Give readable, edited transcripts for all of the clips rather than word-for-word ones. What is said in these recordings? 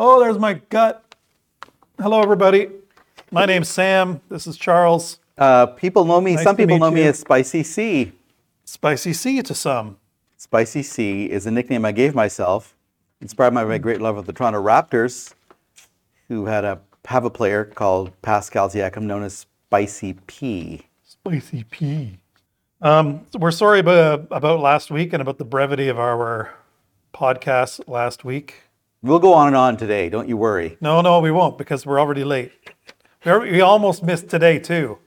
Oh, there's my gut. Hello, everybody. My name's Sam. This is Charles. People know me. Nice some people know you. Me as Spicy C. Spicy C to some. Spicy C is a nickname I gave myself, inspired by my great love of the Toronto Raptors, who had a player called Pascal Siakam, known as Spicy P. Spicy P. We're sorry about last week and about the brevity of our podcast last week. We'll go on and on today. Don't you worry. No, we won't, because we're already late. We almost missed today too.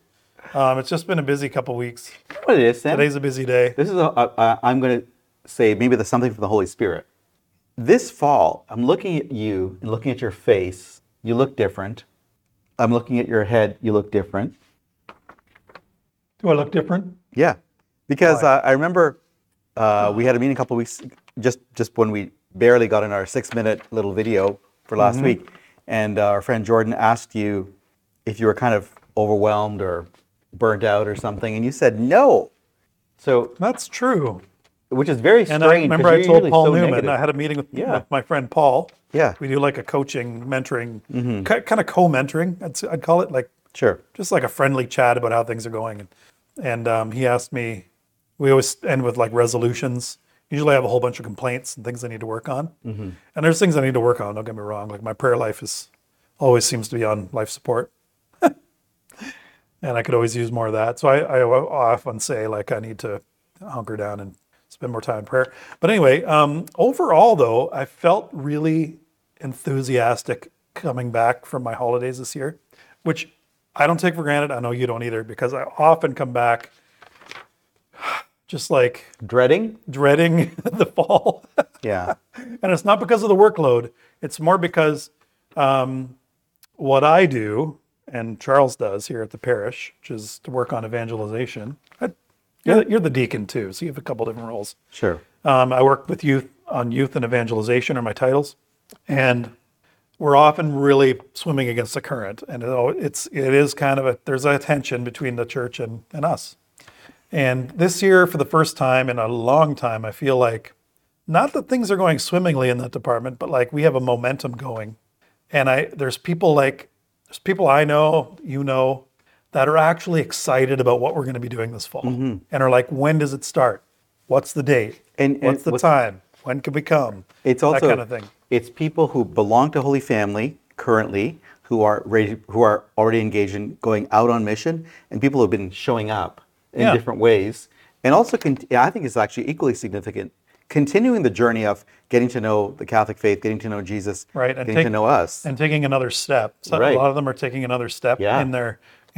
It's just been a busy couple weeks. What it is, Sam? Today's a busy day. This is I'm going to say maybe there's something from the Holy Spirit. This fall, I'm looking at you and looking at your face. You look different. I'm looking at your head. You look different. Do I look different? Yeah, because I remember we had a meeting a couple of weeks just when we barely got in our 6-minute little video for last week, and our friend Jordan asked you if you were kind of overwhelmed or burnt out or something, and you said no. So that's true, which is very strange. And I remember I told Paul Newman. Negative. I had a meeting with my friend Paul. Yeah, we do like a coaching, mentoring, kind of co-mentoring. I'd call it, like, sure, just like a friendly chat about how things are going. And he asked me. We always end with like resolutions. Usually I have a whole bunch of complaints and things I need to work on. Mm-hmm. And there's things I need to work on, don't get me wrong. Like my prayer life always seems to be on life support. And I could always use more of that. So I often say like I need to hunker down and spend more time in prayer. But anyway, overall though, I felt really enthusiastic coming back from my holidays this year, which I don't take for granted. I know you don't either, because I often come back just like dreading the fall. Yeah. And it's not because of the workload. It's more because what I do and Charles does here at the parish, which is to work on evangelization. You're the deacon too, so you have a couple different roles. Sure. I work with youth on youth and evangelization are my titles, and we're often really swimming against the current, and it is kind of there's a tension between the church and us. And this year, for the first time in a long time, I feel like, not that things are going swimmingly in that department, but like we have a momentum going. And there's people I know, you know, that are actually excited about what we're going to be doing this fall. Mm-hmm. And are like, when does it start? What's the date? And what's the time? When can we come? It's also that kind of thing. It's people who belong to Holy Family currently, who are already engaged in going out on mission, and people who have been showing up in different ways. And also, I think it's actually equally significant, continuing the journey of getting to know the Catholic faith, getting to know Jesus, right, and getting to know us. And taking another step. So right. A lot of them are taking another step in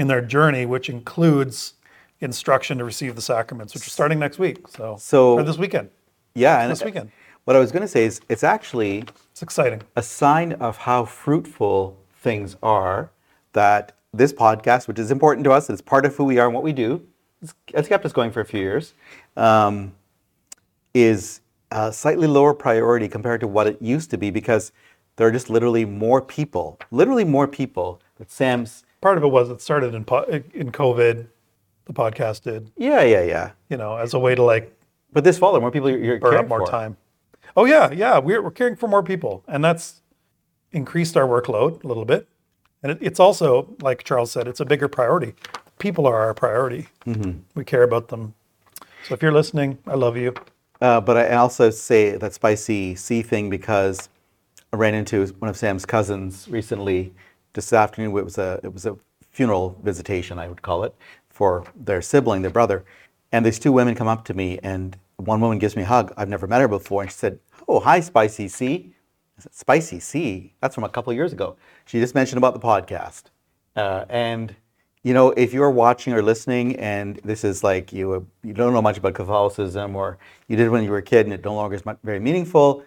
their journey, which includes instruction to receive the sacraments, which is starting next week, or this weekend. Yeah. And this weekend. What I was going to say is it's actually... It's exciting. A sign of how fruitful things are that this podcast, which is important to us, it's part of who we are and what we do, it's kept us going for a few years, is a slightly lower priority compared to what it used to be, because there are just literally more people that Sam's... Part of it was it started in COVID, the podcast did. Yeah. You know, as a way to like... But this fall, there are more people you're caring for. More time. Oh yeah, we're caring for more people. And that's increased our workload a little bit. And it's also, like Charles said, it's a bigger priority. People are our priority. Mm-hmm. We care about them. So if you're listening, I love you. But I also say that Spicy C thing because I ran into one of Sam's cousins recently. This afternoon, it was a funeral visitation, I would call it, for their sibling, their brother. And these two women come up to me, and one woman gives me a hug. I've never met her before. And she said, "Oh, hi, Spicy C." I said, "Spicy C? That's from a couple of years ago." She just mentioned about the podcast. And... You know, if you're watching or listening and this is like you don't know much about Catholicism, or you did when you were a kid and it no longer is very meaningful,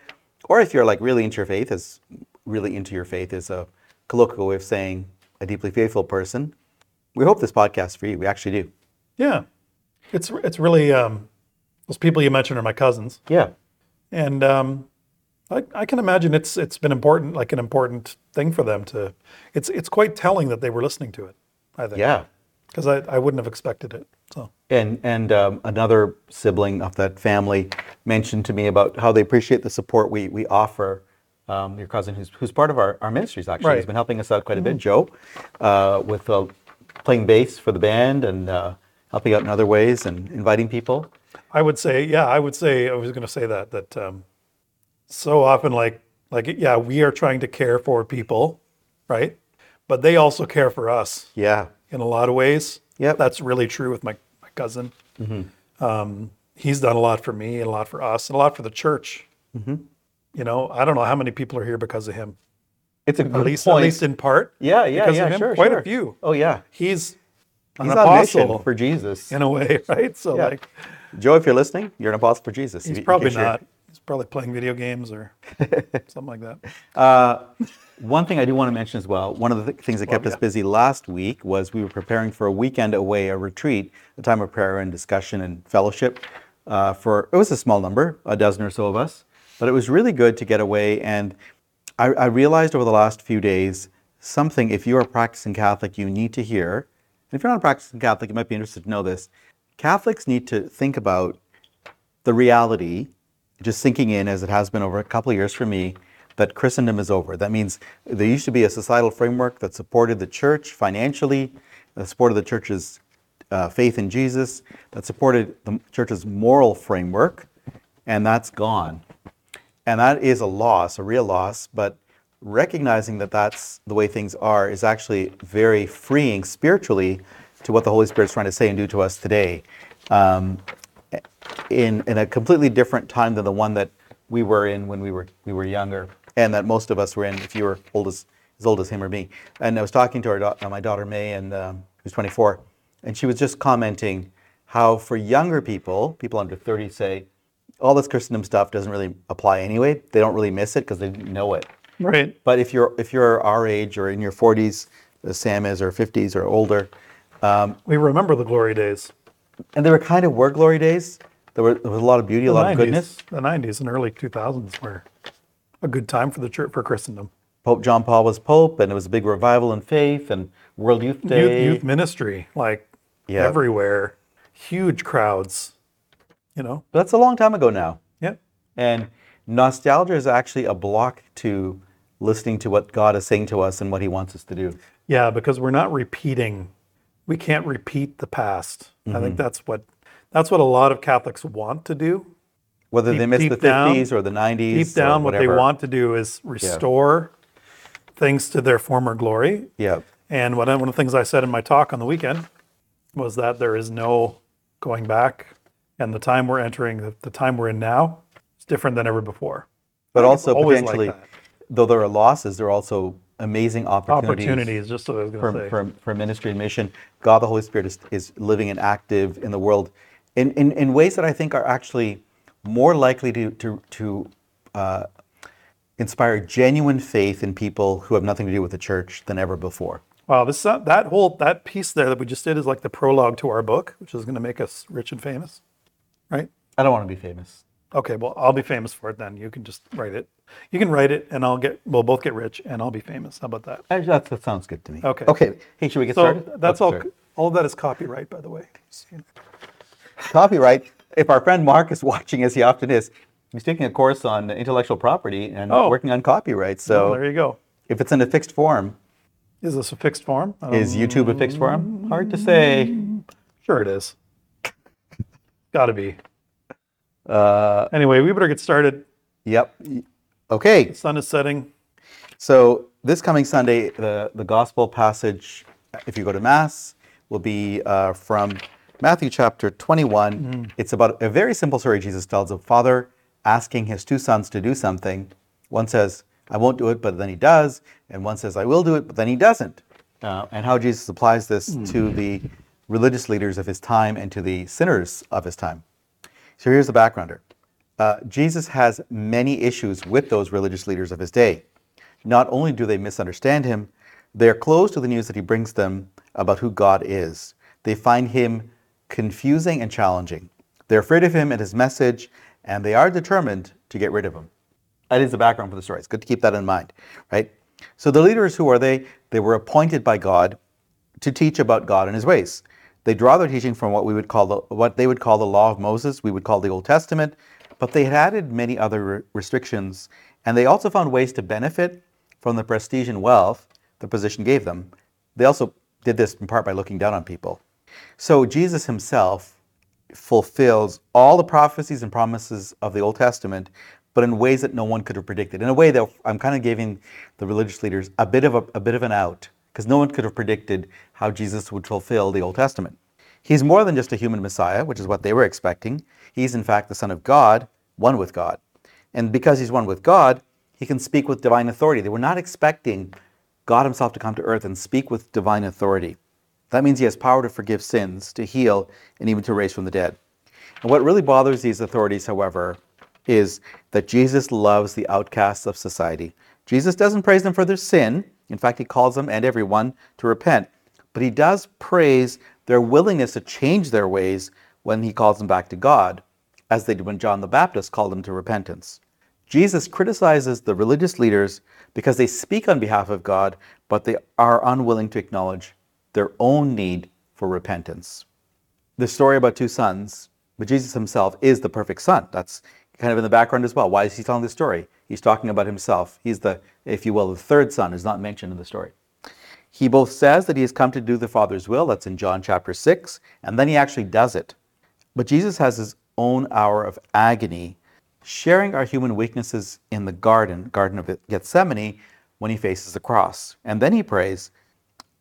or if you're like really into your faith is a colloquial way of saying a deeply faithful person, we hope this podcast is for you. We actually do. Yeah. It's really, those people you mentioned are my cousins. Yeah. And I can imagine it's been important, like an important thing for them to, it's quite telling that they were listening to it, I think. Yeah. Because I wouldn't have expected it. So. And another sibling of that family mentioned to me about how they appreciate the support we offer your cousin who's part of our ministries, actually. Right. He's been helping us out quite a bit, Joe, with playing bass for the band and helping out in other ways and inviting people. I was going to say that so often, like, we are trying to care for people, right? But they also care for us. Yeah. In a lot of ways. Yeah. That's really true with my cousin. Mm-hmm. He's done a lot for me and a lot for us and a lot for the church. Mm-hmm. You know, I don't know how many people are here because of him. It's a good point. At least in part. Yeah, because of him. Sure, quite a few. Oh, yeah. He's an apostle for Jesus. In a way, right? So, Joe, if you're listening, you're an apostle for Jesus. He's probably not. He's probably playing video games or something like that. One thing I do want to mention as well, one of the things that kept us busy last week was we were preparing for a weekend away, a retreat, a time of prayer and discussion and fellowship. It was a small number, a dozen or so of us, but it was really good to get away. And I realized over the last few days, something, if you are a practicing Catholic, you need to hear. And if you're not a practicing Catholic, you might be interested to know this. Catholics need to think about the reality, just sinking in as it has been over a couple of years for me, that Christendom is over. That means there used to be a societal framework that supported the church financially, that supported the church's faith in Jesus, that supported the church's moral framework, and that's gone. And that is a loss, a real loss, but recognizing that that's the way things are is actually very freeing spiritually to what the Holy Spirit's trying to say and do to us today. In a completely different time than the one that we were in when we were younger, and that most of us were in, if you were as old as him or me. And I was talking to my daughter May, and who's 24, and she was just commenting how for younger people under 30 say, all this Christendom stuff doesn't really apply anyway. They don't really miss it because they didn't know it. Right. But if you're our age or in your 40s, as Sam is, or 50s or older, we remember the glory days. And they were glory days. There was a lot of beauty, a lot of goodness. The 90s and early 2000s were a good time for the church, for Christendom. Pope John Paul was Pope, and it was a big revival in faith and World Youth Day. Youth ministry, everywhere. Huge crowds, you know. But that's a long time ago now. Yeah. And nostalgia is actually a block to listening to what God is saying to us and what he wants us to do. Yeah, because we're not repeating. We can't repeat the past. Mm-hmm. I think that's what a lot of Catholics want to do. Whether they miss the 50s or the 90s. Deep down, what they want to do is restore things to their former glory. Yeah. And one of the things I said in my talk on the weekend was that there is no going back. And the time we're entering, the time we're in now, is different than ever before. But also potentially, though there are losses, there are also amazing opportunities just what I was going to say. For ministry and mission. God the Holy Spirit is living and active in the world in ways that I think are actually more likely to inspire genuine faith in people who have nothing to do with the church than ever before. Wow, that piece there that we just did is like the prologue to our book, which is going to make us rich and famous, right? I don't want to be famous. Okay, well, I'll be famous for it then. You can just write it. You can write it, and we'll both get rich, and I'll be famous. How about that? That sounds good to me. Okay. Hey, should we get started? That's all. Start. All of that is copyright, by the way. Copyright. If our friend Mark is watching, as he often is, he's taking a course on intellectual property and working on copyright. So there you go. If it's in a fixed form, is this a fixed form? Is YouTube a fixed form? Hard to say. Sure, it is. Got to be. Anyway, we better get started. Yep. Okay. The sun is setting. So this coming Sunday, the gospel passage, if you go to Mass, will be from Matthew chapter 21. Mm. It's about a very simple story Jesus tells of father asking his two sons to do something. One says, I won't do it, but then he does. And one says, I will do it, but then he doesn't. And how Jesus applies this to the religious leaders of his time and to the sinners of his time. So here's the backgrounder. Jesus has many issues with those religious leaders of his day. Not only do they misunderstand him, they're closed to the news that he brings them about who God is. They find him confusing and challenging. They're afraid of him and his message, and they are determined to get rid of him. That is the background for the story. It's good to keep that in mind, right? So the leaders, who are they? They were appointed by God to teach about God and his ways. They draw their teaching from what they would call the Law of Moses, we would call the Old Testament, but they had added many other restrictions And they also found ways to benefit from the prestige and wealth the position gave them. They also did this in part by looking down on people. So Jesus himself fulfills all the prophecies and promises of the Old Testament, but in ways that no one could have predicted. In a way that I'm kind of giving the religious leaders a bit of an out, because no one could have predicted how Jesus would fulfill the Old Testament. He's more than just a human Messiah, which is what they were expecting. He's in fact the Son of God, one with God. And because he's one with God, he can speak with divine authority. They were not expecting God himself to come to earth and speak with divine authority. That means he has power to forgive sins, to heal, and even to raise from the dead. And what really bothers these authorities, however, is that Jesus loves the outcasts of society. Jesus doesn't praise them for their sin. In fact, he calls them and everyone to repent. But he does praise their willingness to change their ways when he calls them back to God, as they did when John the Baptist called them to repentance. Jesus criticizes the religious leaders because they speak on behalf of God, but they are unwilling to acknowledge their own need for repentance. The story about two sons, but Jesus himself is the perfect son. That's kind of in the background as well. Why is he telling this story? He's talking about himself. He's the, if you will, the third son who's not mentioned in the story. He both says that he has come to do the Father's will, that's in John chapter 6, and then he actually does it. But Jesus has his own hour of agony, sharing our human weaknesses in the Garden of Gethsemane, when he faces the cross. And then he prays,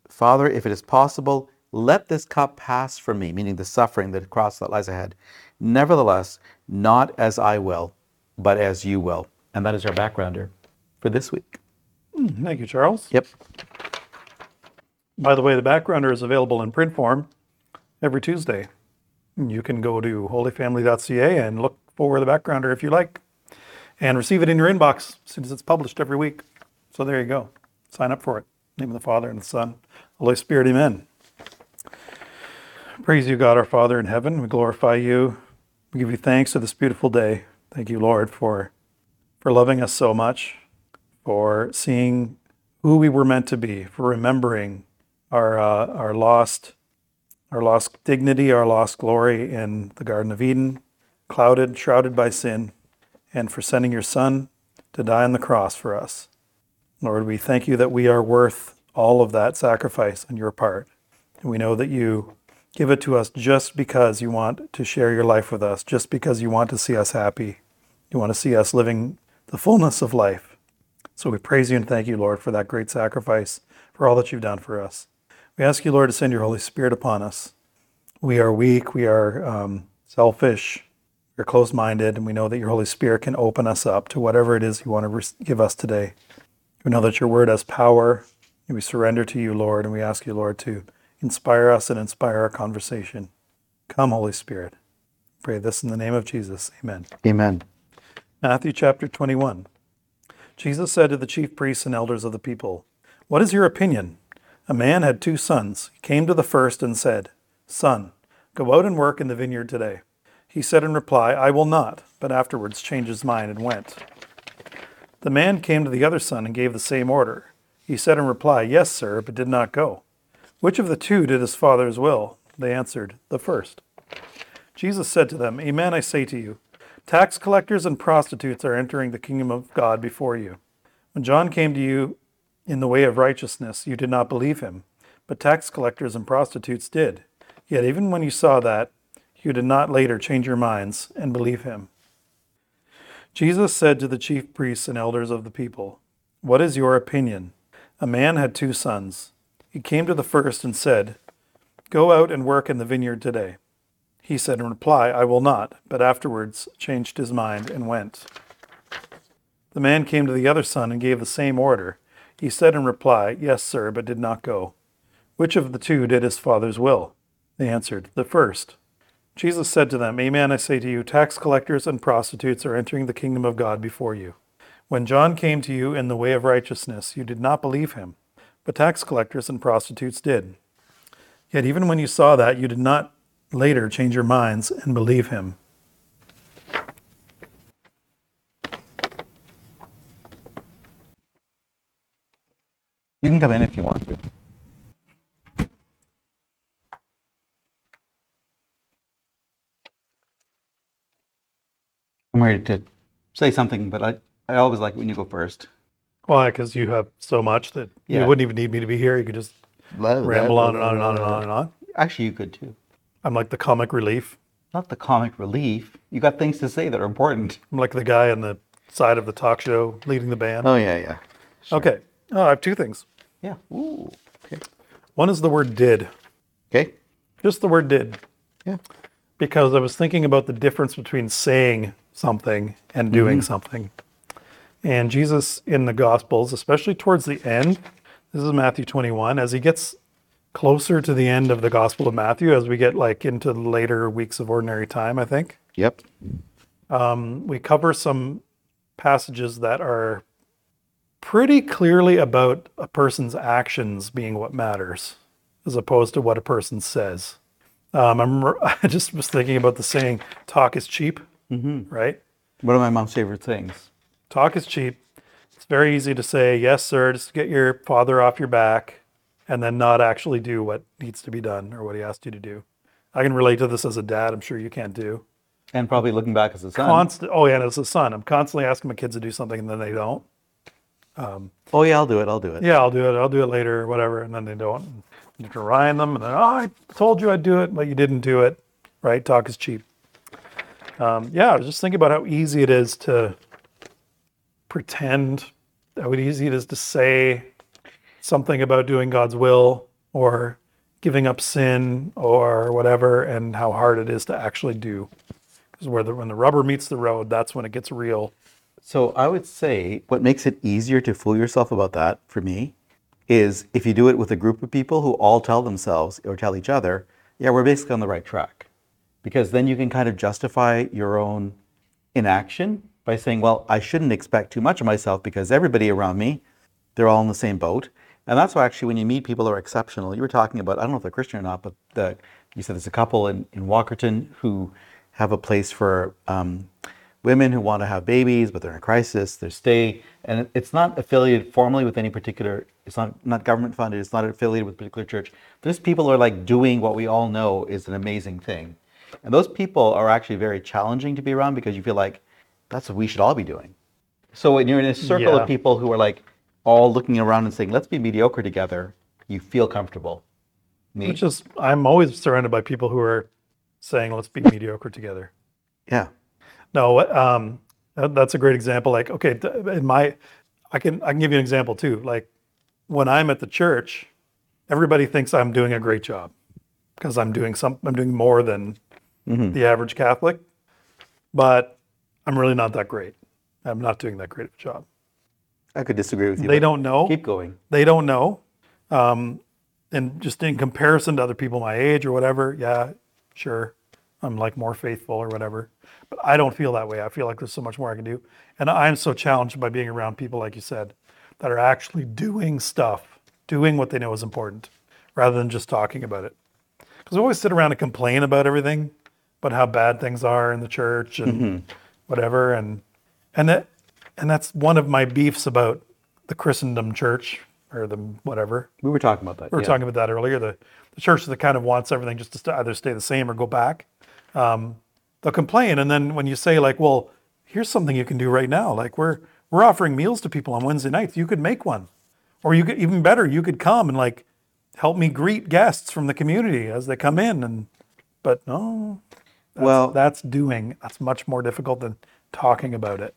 Father, if it is possible, let this cup pass from me, meaning the suffering, the cross that lies ahead. Nevertheless, not as I will, but as you will. And that is our backgrounder for this week. Thank you, Charles. Yep. By the way, the backgrounder is available in print form every Tuesday. You can go to holyfamily.ca and look for the backgrounder if you like, and receive it in your inbox since it's published every week. So there you go. Sign up for it. In the name of the Father, and the Son, Holy Spirit, amen. Praise you, God, our Father in heaven. We glorify you. We give you thanks for this beautiful day. Thank you, Lord, for loving us so much, for seeing who we were meant to be, for remembering our lost dignity, our lost glory in the Garden of Eden, clouded, shrouded by sin, and for sending your Son to die on the cross for us. Lord, we thank you that we are worth all of that sacrifice on your part. And we know that you give it to us just because you want to share your life with us, just because you want to see us happy. You want to see us living the fullness of life. So we praise you and thank you, Lord, for that great sacrifice, for all that you've done for us. We ask you, Lord, to send your Holy Spirit upon us. We are weak, we are selfish, we're closed-minded, and we know that your Holy Spirit can open us up to whatever it is you want to give us today. We know that your word has power, and we surrender to you, Lord, and we ask you, Lord, to inspire us and inspire our conversation. Come, Holy Spirit. Pray this in the name of Jesus. Amen. Amen. Matthew chapter 21. Jesus said to the chief priests and elders of the people, "What is your opinion? A man had two sons. He came to the first and said, 'Son, go out and work in the vineyard today.' He said in reply, 'I will not,' but afterwards changed his mind and went. The man came to the other son and gave the same order. He said in reply, 'Yes, sir,' but did not go. Which of the two did his father's will?" They answered, "The first." Jesus said to them, "Amen, I say to you, tax collectors and prostitutes are entering the kingdom of God before you. When John came to you in the way of righteousness, you did not believe him, but tax collectors and prostitutes did. Yet even when you saw that, you did not later change your minds and believe him." Jesus said to the chief priests and elders of the people, "What is your opinion? A man had two sons. He came to the first and said, 'Go out and work in the vineyard today.' He said in reply, 'I will not,' but afterwards changed his mind and went. The man came to the other son and gave the same order. He said in reply, 'Yes, sir,' but did not go. Which of the two did his father's will?" They answered, "The first." Jesus said to them, "Amen, I say to you, tax collectors and prostitutes are entering the kingdom of God before you. When John came to you in the way of righteousness, you did not believe him, but tax collectors and prostitutes did. Yet even when you saw that, you did not later change your minds and believe him." You can come in if you want to. I'm ready to say something, but I always like when you go first. Why? Because you have so much that you wouldn't even need me to be here. You could just ramble on and on and on and on and on. Actually, you could too. I'm like the comic relief. Not the comic relief. You got things to say that are important. I'm like the guy on the side of the talk show leading the band. Oh, yeah, yeah. Sure. Okay. Oh, I have two things. Yeah. Ooh. Okay. One is the word did. Okay. Just the word did. Yeah. Because I was thinking about the difference between saying something and doing something. And Jesus in the Gospels, especially towards the end, this is Matthew 21, as he gets closer to the end of the Gospel of Matthew, as we get like into the later weeks of ordinary time, I think. Yep. We cover some passages that are pretty clearly about a person's actions being what matters, as opposed to what a person says. I just was thinking about the saying, talk is cheap, right? One of my mom's favorite things. Talk is cheap. It's very easy to say, yes, sir, just get your father off your back and then not actually do what needs to be done or what he asked you to do. I can relate to this as a dad. I'm sure you can too. And probably looking back as a son. And as a son. I'm constantly asking my kids to do something and then they don't. I'll do it. Yeah, I'll do it later or whatever. And then they don't. You have to remind them. And then, I told you I'd do it, but you didn't do it. Right? Talk is cheap. I was just thinking about how easy it is to pretend, how easy it is to say something about doing God's will or giving up sin or whatever, and how hard it is to actually do. Because when the rubber meets the road, that's when it gets real. So I would say what makes it easier to fool yourself about that, for me, is if you do it with a group of people who all tell themselves or tell each other, yeah, we're basically on the right track. Because then you can kind of justify your own inaction by saying, well, I shouldn't expect too much of myself because everybody around me, they're all in the same boat. And that's why actually when you meet people who are exceptional, you were talking about, I don't know if they're Christian or not, but you said there's a couple in Walkerton who have a place for women who want to have babies, but they're in a crisis, they stay. And it's not affiliated formally with any particular, it's not government funded, it's not affiliated with a particular church. There's people who are like doing what we all know is an amazing thing. And those people are actually very challenging to be around because you feel like, that's what we should all be doing. So when you're in a circle of people who are like all looking around and saying, let's be mediocre together, you feel comfortable. Me? Which is, I'm always surrounded by people who are saying, let's be mediocre together. Yeah. No, that's a great example. Like, okay, I can give you an example too. Like when I'm at the church, everybody thinks I'm doing a great job because I'm doing more than the average Catholic, but I'm really not that great. I'm not doing that great of a job. I could disagree with you. They don't know. Keep going. They don't know. And just in comparison to other people my age or whatever, yeah, sure, I'm like more faithful or whatever. But I don't feel that way. I feel like there's so much more I can do. And I'm so challenged by being around people, like you said, that are actually doing stuff, doing what they know is important, rather than just talking about it. Because we always sit around and complain about everything, about how bad things are in the church and whatever, and that's one of my beefs about the Christendom church, or the whatever. We were talking about that. We were talking about that earlier. The church that kind of wants everything just to either stay the same or go back. They'll complain, and then when you say like, well, here's something you can do right now. Like we're offering meals to people on Wednesday nights. You could make one, or you could, even better, you could come and like help me greet guests from the community as they come in. But no. That's much more difficult than talking about it.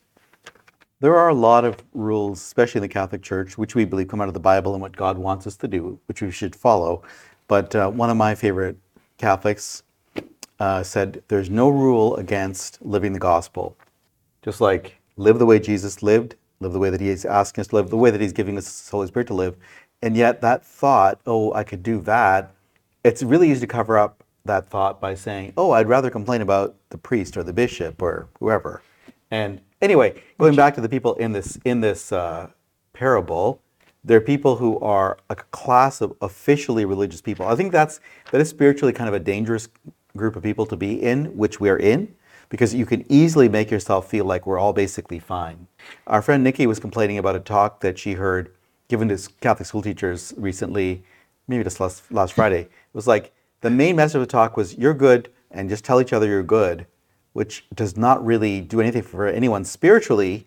There are a lot of rules, especially in the Catholic Church, which we believe come out of the Bible and what God wants us to do, which we should follow. But one of my favorite Catholics said, there's no rule against living the gospel. Just like live the way Jesus lived, live the way that he's asking us to live, the way that he's giving us his Holy Spirit to live. And yet that thought, oh, I could do that, it's really easy to cover up that thought by saying, oh, I'd rather complain about the priest or the bishop or whoever. And anyway, going back to the people in this parable, there are people who are a class of officially religious people. I think that is spiritually kind of a dangerous group of people to be in, which we are in, because you can easily make yourself feel like we're all basically fine. Our friend Nikki was complaining about a talk that she heard given to Catholic school teachers recently, maybe just last Friday. It was like, the main message of the talk was, you're good, and just tell each other you're good, which does not really do anything for anyone spiritually.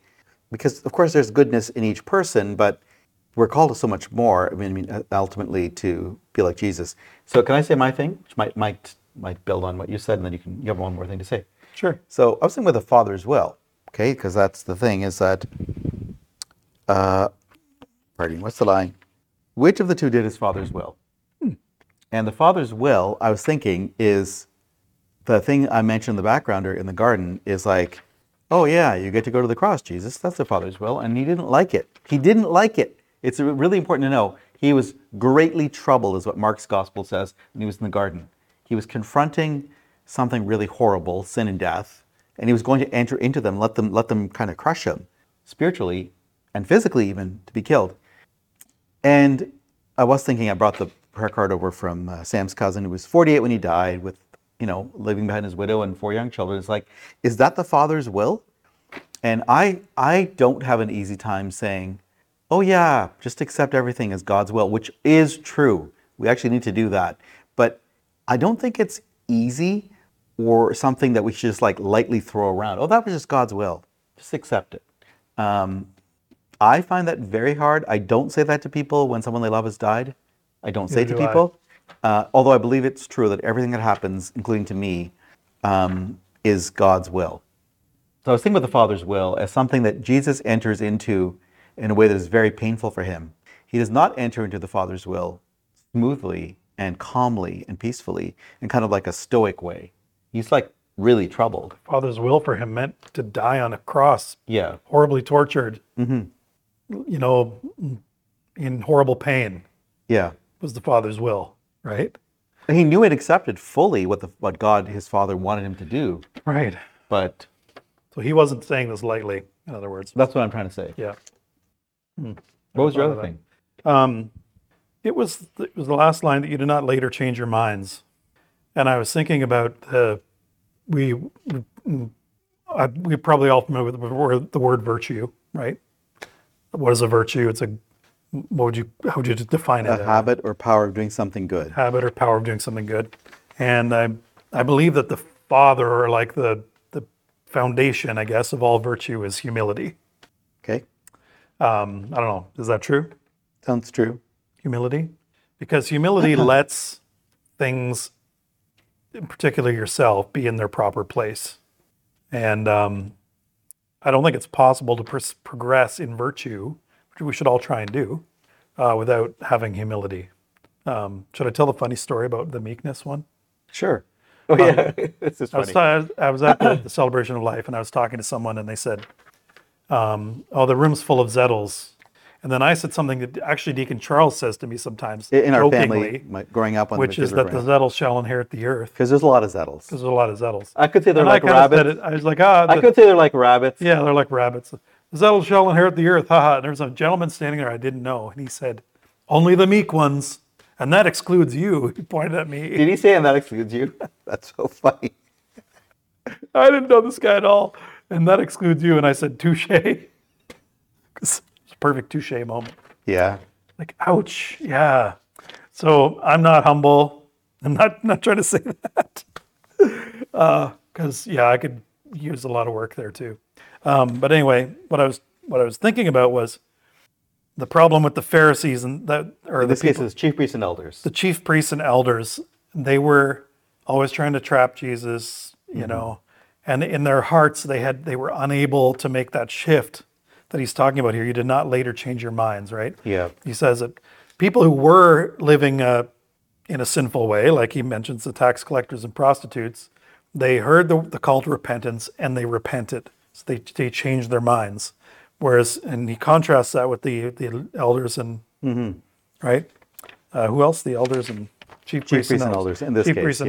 because of course there's goodness in each person, but we're called to so much more. I mean, ultimately to be like Jesus. So can I say my thing, which might build on what you said, and then you have one more thing to say. Sure. So I was thinking with the Father's will, okay, because that's the thing is that, what's the line? Which of the two did his Father's will? And the Father's will, I was thinking, is the thing I mentioned in the backgrounder in the garden is like, oh yeah, you get to go to the cross, Jesus. That's the Father's will. And he didn't like it. He didn't like it. It's really important to know. He was greatly troubled, is what Mark's gospel says, when he was in the garden. He was confronting something really horrible, sin and death, and he was going to enter into them, let them kind of crush him, spiritually and physically even, to be killed. And I was thinking, I brought the prayer card over from Sam's cousin, who was 48 when he died, with, you know, living behind his widow and 4 young children. It's like, is that the Father's will? And I don't have an easy time saying, oh yeah, just accept everything as God's will, which is true. We actually need to do that. But I don't think it's easy or something that we should just like lightly throw around. Oh, that was just God's will. Just accept it. I find that very hard. I don't say that to people when someone they love has died. I don't say to people, although I believe it's true that everything that happens, including to me, is God's will. So I was thinking about the Father's will as something that Jesus enters into in a way that is very painful for him. He does not enter into the Father's will smoothly and calmly and peacefully in kind of like a stoic way. He's like really troubled. The Father's will for him meant to die on a cross. Yeah. Horribly tortured, you know, in horrible pain. Yeah. Was the Father's will, right? And he knew and accepted fully what God, his Father, wanted him to do. Right. But so he wasn't saying this lightly, in other words. That's what I'm trying to say. Yeah. What was your other thing? It was the last line, that you did not later change your minds. And I was thinking about we're probably all familiar with the word virtue, right? What is a virtue? It's a how would you define it? A habit or power of doing something good. Habit or power of doing something good. And I believe that the Father, or like the foundation, I guess, of all virtue is humility. Okay. I don't know. Is that true? Sounds true. Humility? Because humility lets things, in particular yourself, be in their proper place. And I don't think it's possible to progress in virtue, which we should all try and do, without having humility. Should I tell the funny story about the meekness one? Sure. Oh yeah, this is funny. I was at the Celebration of Life, and I was talking to someone, and they said, "Oh, the room's full of Zettles." And then I said something that actually Deacon Charles says to me sometimes, in our family, growing up on which is that the Zettles shall inherit the earth. Because there's a lot of Zettles. I could say they're like rabbits. I was like, I could say they're like rabbits. Yeah, they're like rabbits. The Zettles shall inherit the earth, haha. And there was a gentleman standing there I didn't know, and he said, "Only the meek ones, and that excludes you." He pointed at me. Did he say, "And that excludes you"? That's so funny. I didn't know this guy at all. "And that excludes you," and I said, "Touché." Perfect touche moment. Yeah. Like, ouch. Yeah. So I'm not humble. I'm not trying to say that. Because I could use a lot of work there too. But anyway, what I was thinking about was the problem with the Pharisees, and that, or in this case, is chief priests and elders. The chief priests and elders, they were always trying to trap Jesus, you know, and in their hearts they were unable to make that shift that he's talking about here. You did not later change your minds, right? Yeah. He says that people who were living in a sinful way, like he mentions the tax collectors and prostitutes, they heard the call to repentance and they repented. So they changed their minds. Whereas, and he contrasts that with the elders and, right? Who else? The elders and chief priests and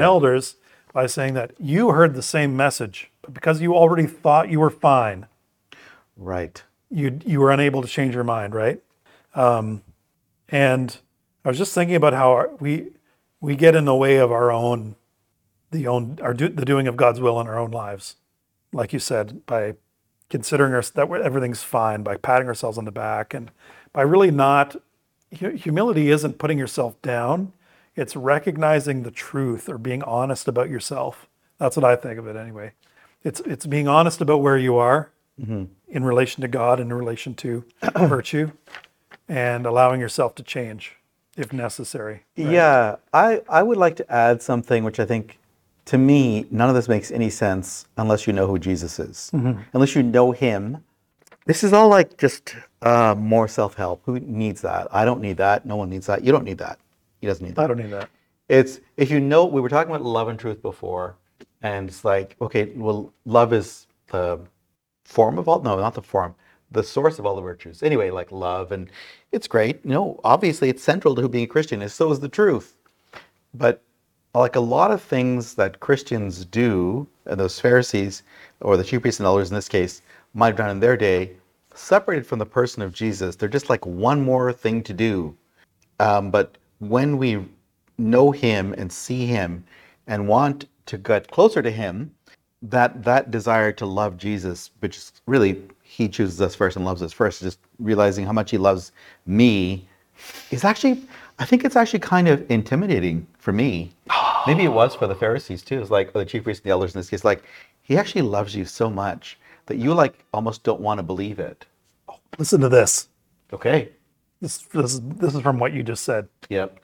elders, by saying that you heard the same message, but because you already thought you were fine. Right. You were unable to change your mind, right? And I was just thinking about how we get in the way of the doing of God's will in our own lives, like you said, by considering that everything's fine, by patting ourselves on the back, and by really not. Humility isn't putting yourself down; it's recognizing the truth or being honest about yourself. That's what I think of it, anyway. It's being honest about where you are. mm-hmm. in relation to God and in relation to virtue, and allowing yourself to change if necessary. Right? Yeah, I would like to add something which I think, to me, none of this makes any sense unless you know who Jesus is. Mm-hmm. Unless you know him. This is all like just more self-help. Who needs that? I don't need that. No one needs that. You don't need that. He doesn't need that. I don't need that. It's, if you know, we were talking about love and truth before, and it's like, okay, well, love is the form of all, no, not the form, the source of all the virtues. Anyway, like love, and it's great. No, obviously it's central to who being a Christian is, so is the truth. But like a lot of things that Christians do, and those Pharisees, or the chief priests and elders in this case, might have done in their day, separated from the person of Jesus, they're just like one more thing to do. But when we know him and see him and want to get closer to him, that desire to love Jesus, which is really, he chooses us first and loves us first, just realizing how much he loves me, is actually, I think it's actually kind of intimidating for me. Maybe it was for the Pharisees too. It's like, or the chief priests and the elders in this case, like, he actually loves you so much that you like almost don't want to believe it. Oh, listen to this. Okay. This is from what you just said. Yep.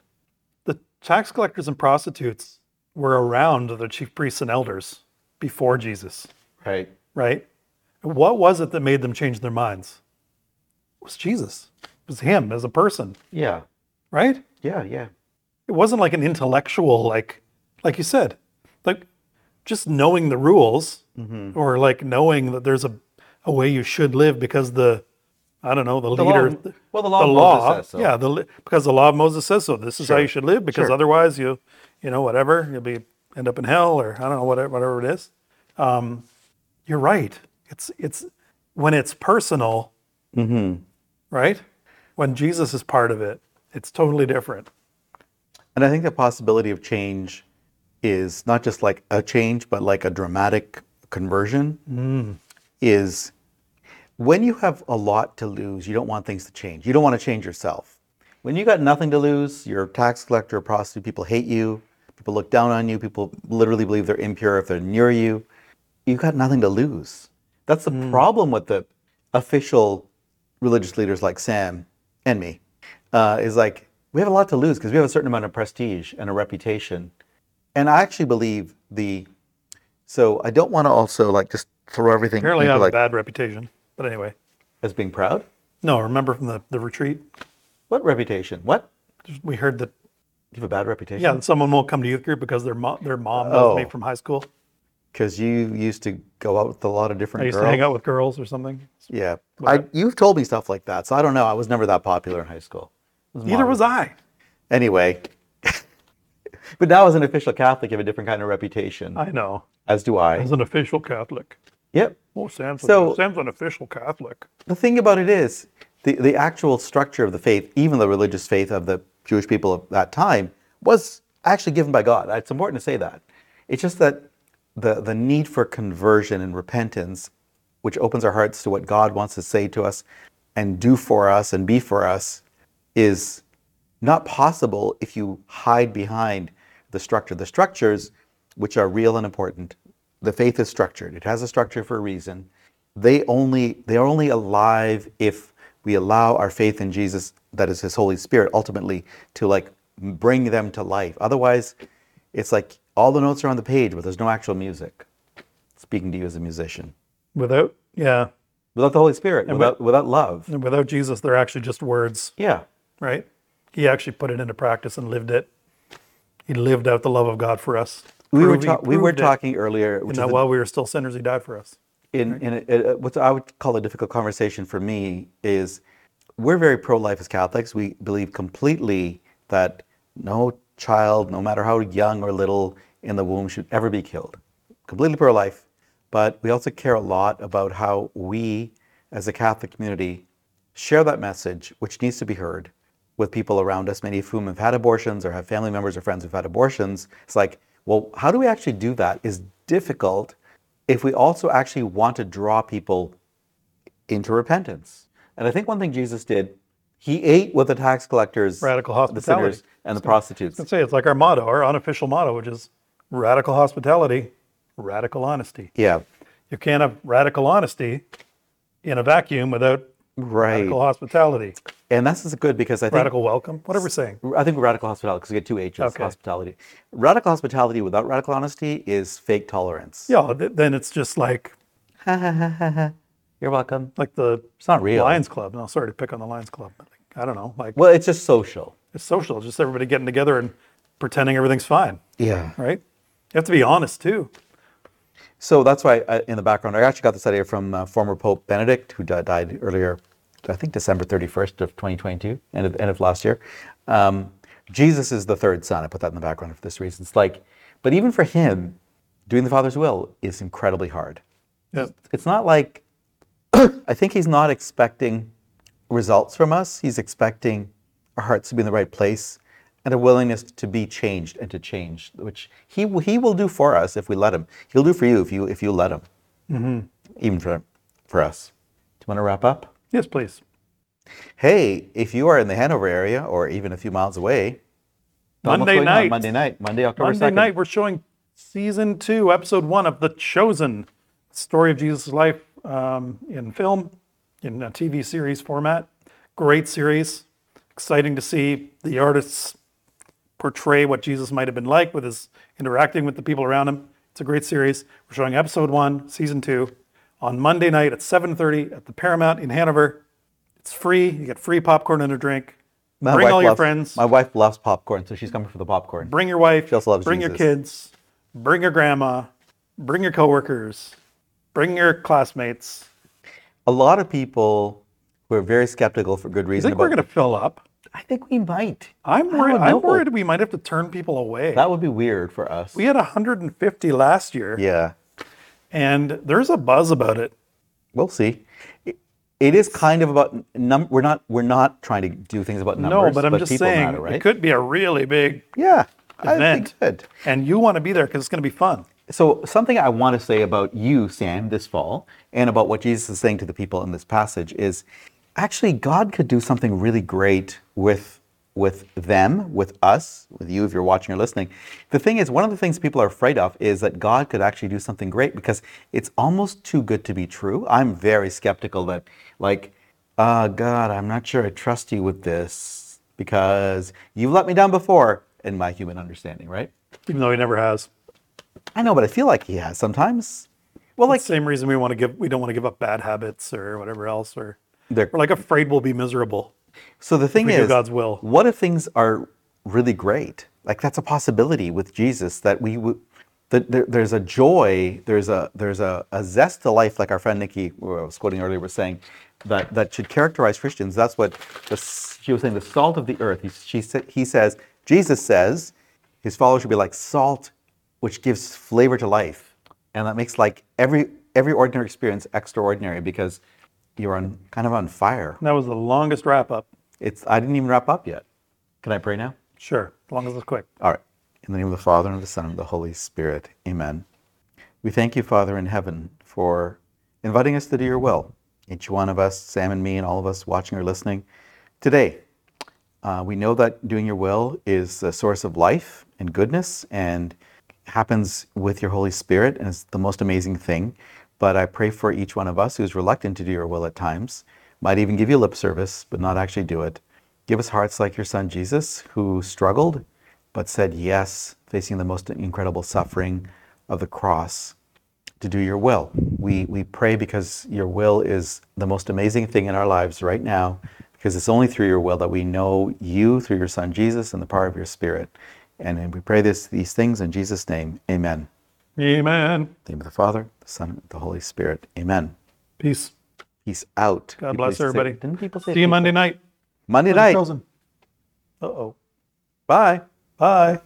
The tax collectors and prostitutes were around the chief priests and elders before Jesus. Right. Right? What was it that made them change their minds? It was Jesus. It was him as a person. Yeah. Right? Yeah, yeah. It wasn't like an intellectual, like you said, like just knowing the rules, mm-hmm. or like knowing that there's a way you should live because the leader. The law of Moses says so. Yeah, because the law of Moses says so. This is how you should live, because otherwise you'll end up in hell, or I don't know, whatever it is. You're right. It's when it's personal, mm-hmm. right? When Jesus is part of it, it's totally different. And I think the possibility of change is not just like a change, but like a dramatic conversion, is when you have a lot to lose, you don't want things to change. You don't want to change yourself. When you got nothing to lose, you're a tax collector, a prostitute, people hate you, people look down on you, people literally believe they're impure if they're near you. You've got nothing to lose. That's the problem with the official religious leaders like Sam and me, is like, we have a lot to lose because we have a certain amount of prestige and a reputation. And I actually believe so I don't want to also like just throw everything. Apparently I have a bad reputation, but anyway. As being proud? No, remember from the retreat. What reputation? What? We heard that. You have a bad reputation? Yeah, and someone won't come to youth group because their mom knows me from high school. Because you used to go out with a lot of different girls. I used to hang out with girls or something. Yeah. You've told me stuff like that, so I don't know. I was never that popular in high school. Neither was I. Anyway. But now as an official Catholic, you have a different kind of reputation. I know. As do I. As an official Catholic. Yep. Oh, Sam's an official Catholic. The thing about it is, the actual structure of the faith, even the religious faith of the Jewish people of that time, was actually given by God. It's important to say that. It's just that the need for conversion and repentance, which opens our hearts to what God wants to say to us and do for us and be for us, is not possible if you hide behind the structure. The structures, which are real and important, the faith is structured. It has a structure for a reason. They are only alive if we allow our faith in Jesus, that is his Holy Spirit, ultimately, to like bring them to life. Otherwise, it's like all the notes are on the page, but there's no actual music. Speaking to you as a musician. Without the Holy Spirit, and without love. And without Jesus, they're actually just words. Yeah. Right? He actually put it into practice and lived it. He lived out the love of God for us. We were talking earlier. And that while we were still sinners, he died for us. What I would call a difficult conversation for me is, we're very pro-life as Catholics. We believe completely that no child, no matter how young or little in the womb, should ever be killed. Completely pro-life. But we also care a lot about how we, as a Catholic community, share that message, which needs to be heard, with people around us, many of whom have had abortions or have family members or friends who've had abortions. It's like, well, how do we actually do that is difficult if we also actually want to draw people into repentance. And I think one thing Jesus did, he ate with the tax collectors, radical hospitality, the sinners, and the prostitutes. I was gonna say, it's like our motto, our unofficial motto, which is radical hospitality, radical honesty. Yeah. You can't have radical honesty in a vacuum without radical hospitality. And this is good because I think... Radical welcome? Whatever we're saying. I think radical hospitality, because we get two H's, hospitality. Radical hospitality without radical honesty is fake tolerance. Yeah, then it's just like... Ha, ha, ha, ha, ha. You're welcome. Like the... It's not real. Lions Club. No, sorry to pick on the Lions Club. But I don't know. Like, well, it's just social. It's social. It's just everybody getting together and pretending everything's fine. Yeah. Right? You have to be honest, too. So that's why, in the background, I actually got this idea from former Pope Benedict, who died earlier... I think December 31st of 2022, end of last year. Jesus is the third son. I put that in the background for this reason. It's like, but even for him, doing the Father's will is incredibly hard. Yep. It's not like, I think he's not expecting results from us. He's expecting our hearts to be in the right place and a willingness to be changed and to change, which he will do for us if we let him. He'll do for you if you let him, even for us. Do you want to wrap up? Yes, please. Hey, if you are in the Hanover area or even a few miles away, Monday night, October 2nd. Monday night, we're showing season 2, episode 1 of The Chosen, story of Jesus' life in film, in a TV series format. Great series. Exciting to see the artists portray what Jesus might have been like with his interacting with the people around him. It's a great series. We're showing episode 1, season 2. On Monday night at 7:30 at the Paramount in Hanover. It's free. You get free popcorn and a drink. Bring all your friends. My wife loves popcorn, so she's coming for the popcorn. Bring your wife. She also loves Jesus. Bring your kids. Bring your grandma. Bring your coworkers. Bring your classmates. A lot of people who are very skeptical for good reason. I think we're going to fill up. I think we might. I'm worried we might have to turn people away. That would be weird for us. We had 150 last year. Yeah. And there's a buzz about it. We'll see. It is kind of about we're not trying to do things about numbers. No, but I'm just saying matter, right? It could be a really big event. I think it could. And you want to be there because it's going to be fun. So something I want to say about you, Sam, this fall, and about what Jesus is saying to the people in this passage is actually God could do something really great with them, with us, with you if you're watching or listening. The thing is, one of the things people are afraid of is that God could actually do something great because it's almost too good to be true. I'm very skeptical that, like, God, I'm not sure I trust you with this because you've let me down before in my human understanding, right? Even though he never has. I know, but I feel like he has sometimes. Well, like the same reason we don't want to give up bad habits or whatever else, or we're like afraid we'll be miserable. So the thing is, God's will. What if things are really great? Like that's a possibility with Jesus that there's a joy, there's a zest to life, like our friend Nikki, who I was quoting earlier, was saying that should characterize Christians. That's what she was saying. The salt of the earth. Jesus says, his followers should be like salt, which gives flavor to life, and that makes like every ordinary experience extraordinary because you're kind of on fire. That was the longest wrap up. I didn't even wrap up yet. Can I pray now? Sure, as long as it's quick. All right. In the name of the Father, and of the Son, and of the Holy Spirit. Amen. We thank you, Father in heaven, for inviting us to do your will. Each one of us, Sam and me, and all of us watching or listening today. We know that doing your will is the source of life and goodness and happens with your Holy Spirit, and it's the most amazing thing. But I pray for each one of us who's reluctant to do your will at times, might even give you lip service, but not actually do it. Give us hearts like your son Jesus, who struggled, but said yes, facing the most incredible suffering of the cross, to do your will. We pray because your will is the most amazing thing in our lives right now, because it's only through your will that we know you through your son Jesus and the power of your Spirit. And we pray these things in Jesus' name, amen. Amen. In the name of the Father, the Son, and the Holy Spirit. Amen. Peace. Peace out. God bless everybody. Didn't people say? See you Monday night. Monday night. Uh-oh. Bye. Bye.